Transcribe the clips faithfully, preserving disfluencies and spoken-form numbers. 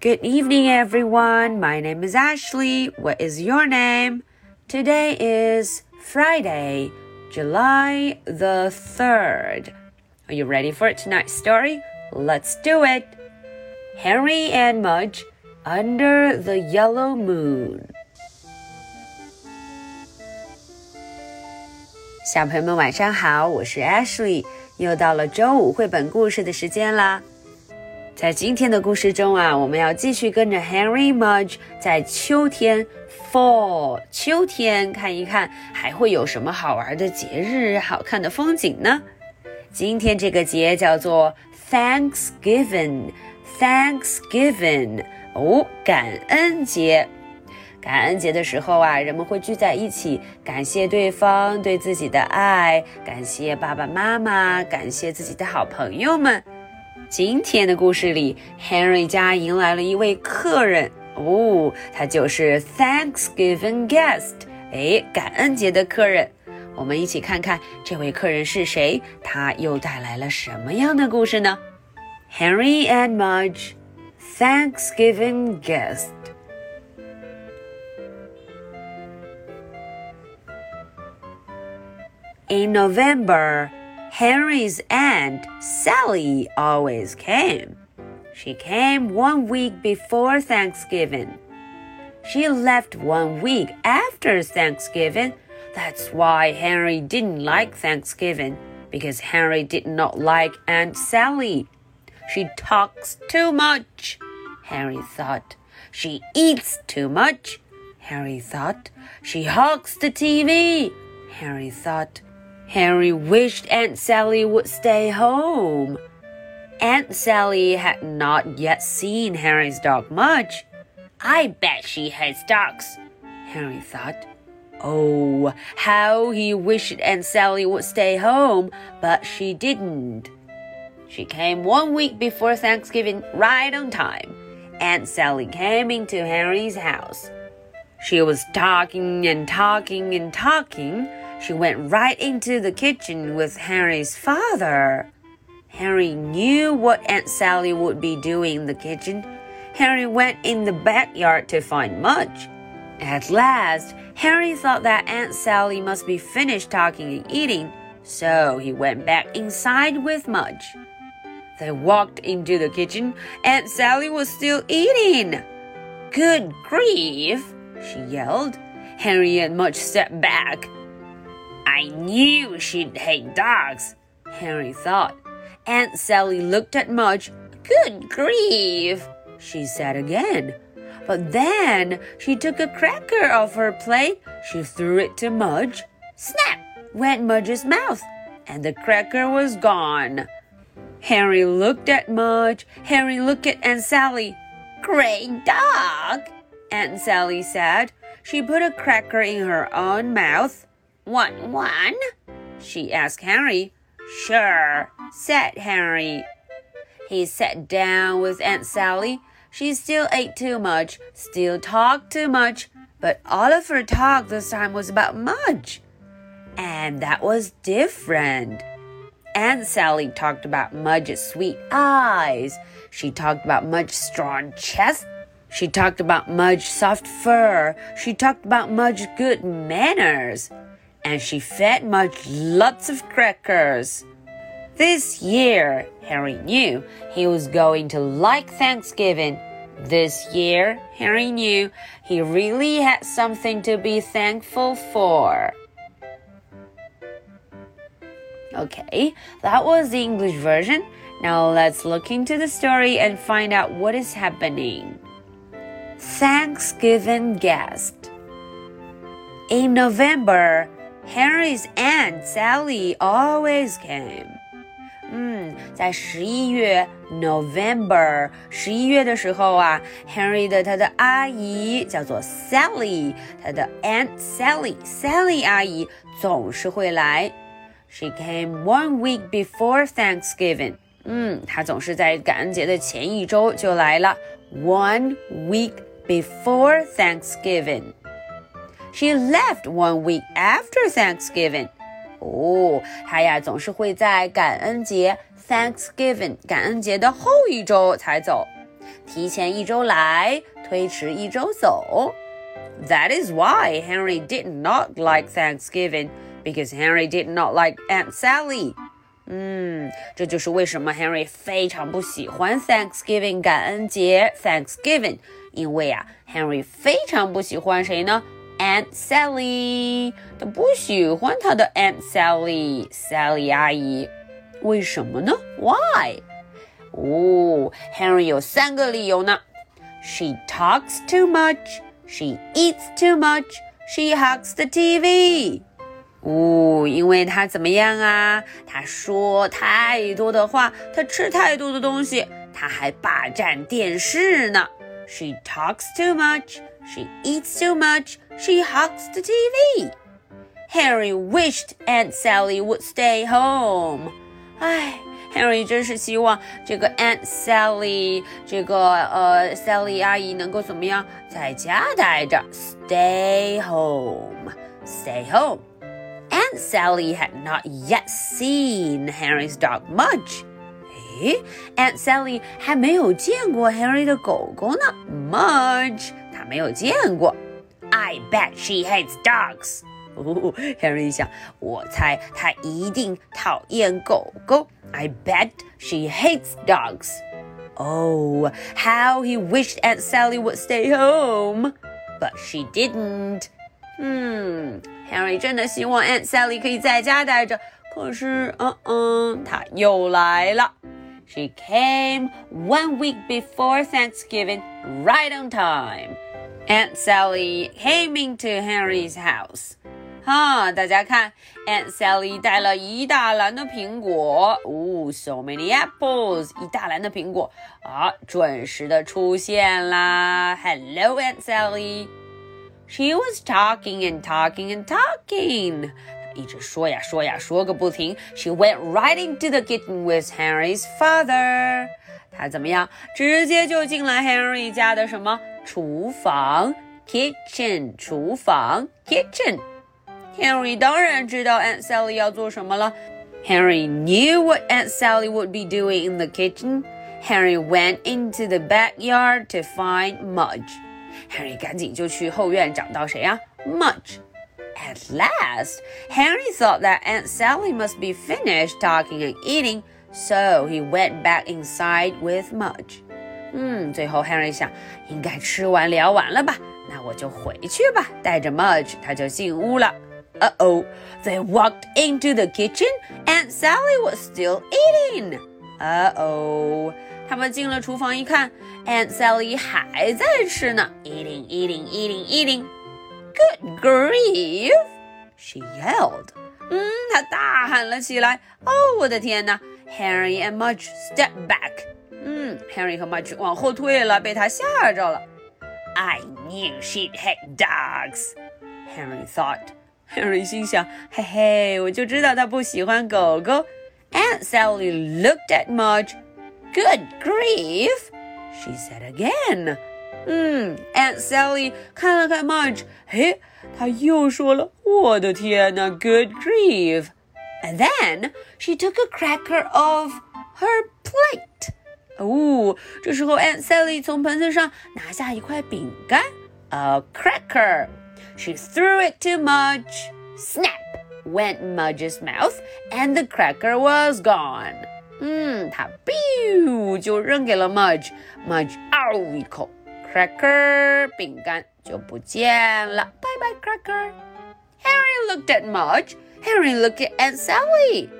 Good evening, everyone. My name is Ashley. What is your name? Today is Friday, July the third. Are you ready for tonight's story? Let's do it. Henry and Mudge, Under the Yellow Moon. 小朋友们晚上好，我是 Ashley， 又到了周五绘本故事的时间啦。在今天的故事中啊，我们要继续跟着 Henry Mudge 在秋天 Fall 秋天看一看还会有什么好玩的节日、好看的风景呢？今天这个节叫做 Thanksgiving Thanksgiving 哦，感恩节。感恩节的时候啊，人们会聚在一起，感谢对方对自己的爱，感谢爸爸妈妈，感谢自己的好朋友们。今天的故事里 Henry 家迎来了一位客人哦，他就是 Thanksgiving guest 诶，感恩节的客人。我们一起看看这位客人是谁，他又带来了什么样的故事呢？ Henry and Mudge Thanksgiving guest。 In November,Henry's aunt, Sally, always came. She came one week before Thanksgiving. She left one week after Thanksgiving. That's why Henry didn't like Thanksgiving, because Henry did not like Aunt Sally. She talks too much, Henry thought. She eats too much, Henry thought. She hogs the T V, Henry thought.Henry wished Aunt Sally would stay home. Aunt Sally had not yet seen Henry's dog Mudge. I bet she hates dogs, Henry thought. Oh, how he wished Aunt Sally would stay home, but she didn't. She came one week before Thanksgiving, right on time. Aunt Sally came into Henry's house. She was talking and talking and talking.She went right into the kitchen with Henry's father. Henry knew what Aunt Sally would be doing in the kitchen. Henry went in the backyard to find Mudge. At last, Henry thought that Aunt Sally must be finished talking and eating, so he went back inside with Mudge. They walked into the kitchen. Aunt Sally was still eating. Good grief, she yelled. Henry and Mudge stepped back.I knew she'd hate dogs, Henry thought. Aunt Sally looked at Mudge. Good grief, she said again. But then she took a cracker off her plate. She threw it to Mudge. Snap! Went Mudge's mouth, and the cracker was gone. Henry looked at Mudge. Henry looked at Aunt Sally. Great dog, Aunt Sally said. She put a cracker in her own mouth.Want one? She asked Henry. Sure, said Henry. He sat down with Aunt Sally. She still ate too much, still talked too much, but all of her talk this time was about Mudge. And that was different. Aunt Sally talked about Mudge's sweet eyes. She talked about Mudge's strong chest.She talked about Mudge's soft fur. She talked about Mudge's good manners. And she fed Mudge lots of crackers. This year, Henry knew he was going to like Thanksgiving. This year, Henry knew he really had something to be thankful for. Okay, that was the English version. Now let's look into the story and find out what is happening.Thanksgiving guest. In November, Henry's aunt Sally always came. 嗯，在十一月 November 十一月的时候啊 ，Henry 的他的阿姨叫做 Sally， 他的 aunt Sally Sally 阿姨总是会来。She came one week before Thanksgiving. 嗯，她总是在感恩节的前一周就来了。One week.Before Thanksgiving. She left one week after Thanksgiving. 哦，她呀总是会在感恩节 Thanksgiving 感恩节的后一周才走。提前一周来，推迟一周走。That is why Henry did not like Thanksgiving, because Henry did not like Aunt Sally. 嗯，这就是为什么 Henry 非常不喜欢 Thanksgiving 感恩节 Thanksgiving， 因为啊 Henry 非常不喜欢谁呢？Aunt Sally， 他不喜欢他的 Aunt Sally， Sally 阿姨，为什么呢？ Why？ 哦 Henry 有三个理由呢。 She talks too much， She eats too much， She hugs the T V。 哦，因为他怎么样啊？他说太多的话，他吃太多的东西，他还霸占电视呢。 She talks too much， She eats too much，She hugs the T V. Henry wished Aunt Sally would stay home. 唉 Henry 真是希望这个 Aunt Sally, 这个呃 Sally 阿姨能够怎么样在家待着 Stay home. Stay home. Aunt Sally had not yet seen Henry's dog Mudge. 诶 Aunt Sally 还没有见过 Henry 的狗狗呢 Mudge, 她没有见过。I bet she hates dogs. Oh, Henry 想，我猜她一定讨厌狗狗。I bet she hates dogs. Oh, how he wished Aunt Sally would stay home. But she didn't. 嗯 Henry 真的希望 Aunt Sally 可以在家待着，可是嗯嗯，她又来了。She came one week before Thanksgiving, right on time.Aunt Sally came into Henry's house. 哈，大家看 Aunt Sally 带了一大篮的苹果。哦 so many apples, 一大篮的苹果。啊，准时的出现啦。Hello, Aunt Sally. She was talking and talking and talking. 一直说呀说呀说个不停。She went right into the kitchen with Henry's father. 她怎么样？直接就进了 Henry 家的什么？厨房 kitchen 厨房 kitchen Henry 当然知道 Aunt Sally 要做什么了 Henry knew what Aunt Sally would be doing in the kitchen Henry went into the backyard to find Mudge Henry 赶紧就去后院找到谁啊 Mudge At last Henry thought that Aunt Sally must be finished talking and eating so he went back inside with Mudge嗯，最后 Henry 想应该吃完聊完了吧那我就回去吧带着 Mudge 他就进屋了 Uh-oh, they walked into the kitchen and Sally was still eating Uh-oh, 他们进了厨房一看 Aunt Sally 还在吃呢 Eating, eating, eating, eating Good grief, she yelled 嗯，她大喊了起来哦，我的天哪 Henry and Mudge step back嗯 Henry 和 Mudge 往后退了被他吓着了 I knew she'd hate dogs Henry thought Henry 心想嘿嘿我就知道他不喜欢狗狗 Aunt Sally looked at Mudge Good grief She said again 嗯 Aunt Sally 看了看 Mudge 嘿他又说了我的天哪 Good grief And then she took a cracker off her plate哦，这时候 Aunt Sally 从盆子上拿下一块饼干 A cracker She threw it to Mudge Snap went Mudge's mouth And the cracker was gone 嗯，她 biu 就扔给了 Mudge Mudge 嗷一口 Cracker 饼干就不见了 Bye bye cracker Henry looked at Mudge Henry looked at Aunt Sally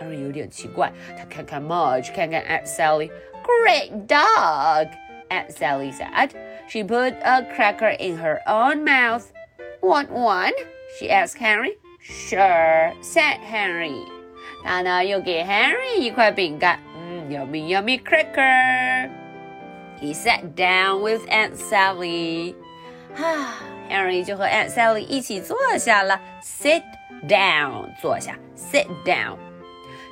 Henry 有点奇怪他看看 Mudge 看看 Aunt Sally Great dog, Aunt Sally said. She put a cracker in her own mouth. Want one? She asked Henry. Sure, said Henry. 她呢又给 Henry 一块饼干。嗯 yummy, yummy cracker. He sat down with Aunt Sally. 啊 Henry 就和 Aunt Sally 一起坐下了。Sit down, 坐下 sit down.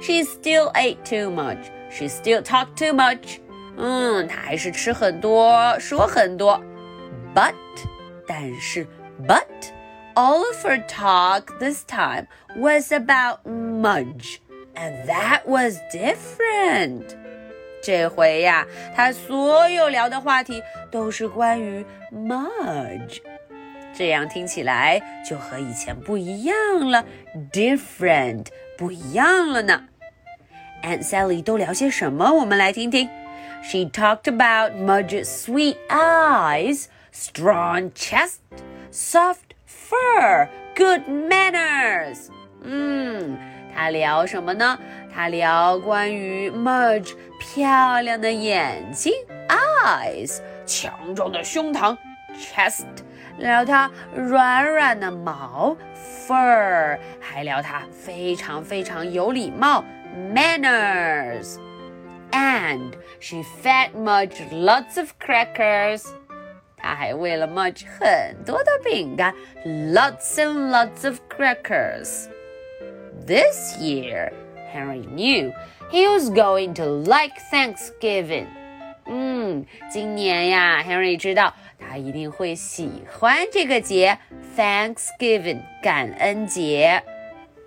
She still ate too much.She still talked too much. 嗯，她还是吃很多，说很多。But, 但是 but, all of her talk this time was about Mudge, and that was different. 这回呀，他所有聊的话题都是关于 Mudge， 这样听起来就和以前不一样了 ，different 不一样了呢。Aunt Sally 都聊些什么？我们来听听。She talked about Mudge's sweet eyes, strong chest, soft fur, good manners. 嗯，他聊什么呢？他聊关于 Mudge 漂亮的眼睛 eyes， 强壮的胸膛 chest， 聊他软软的毛 fur， 还聊他非常非常有礼貌 manners。And she fed Mudge lots of crackers. 她还喂了 Mudge 很多的饼干 lots and lots of crackers. This year, Henry knew he was going to like Thanksgiving. 嗯，今年呀 Henry 知道他一定会喜欢这个节 Thanksgiving 感恩节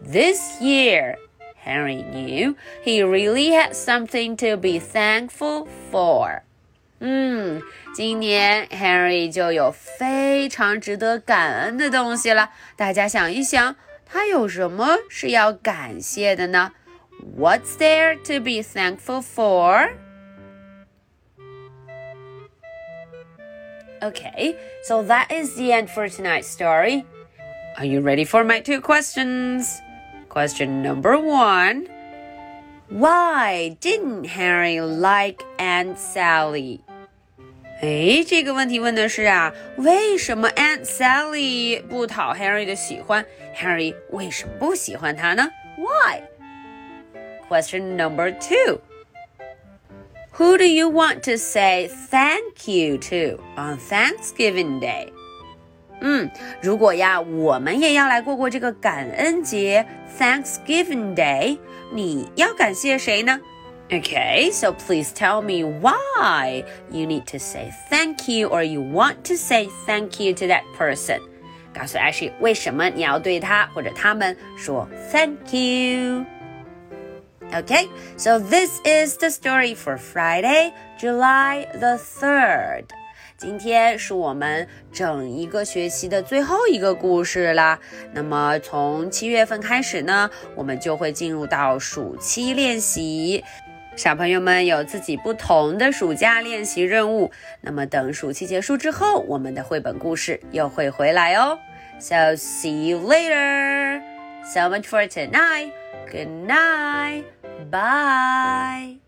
This year,Henry knew he really had something to be thankful for. 嗯，今年 Henry 就有非常值得感恩的东西了。大家想一想，他有什么是要感谢的呢？ What's there to be thankful for? Okay, so that is the end for tonight's story. Are you ready for my two questions?Question number one, why didn't Henry like Aunt Sally? 哎，这个问题问的是啊，为什么 Aunt Sally 不讨 Henry 的喜欢 ？Henry 为什么不喜欢她呢 ？Why? Question number two, who do you want to say thank you to on Thanksgiving Day?嗯，如果呀，我们也要来过过这个感恩节 Thanksgiving Day， 你要感谢谁呢？ Okay, so please tell me why you need to say thank you or you want to say thank you to that person. 告诉 Ashley 为什么你要对他或者他们说 thank you. Okay, so this is the story for Friday, July the third.今天是我们整一个学期的最后一个故事啦。那么从七月份开始呢，我们就会进入到暑期练习。小朋友们有自己不同的暑假练习任务。那么等暑期结束之后，我们的绘本故事又会回来哦。So see you later. So much for tonight. Good night. Bye.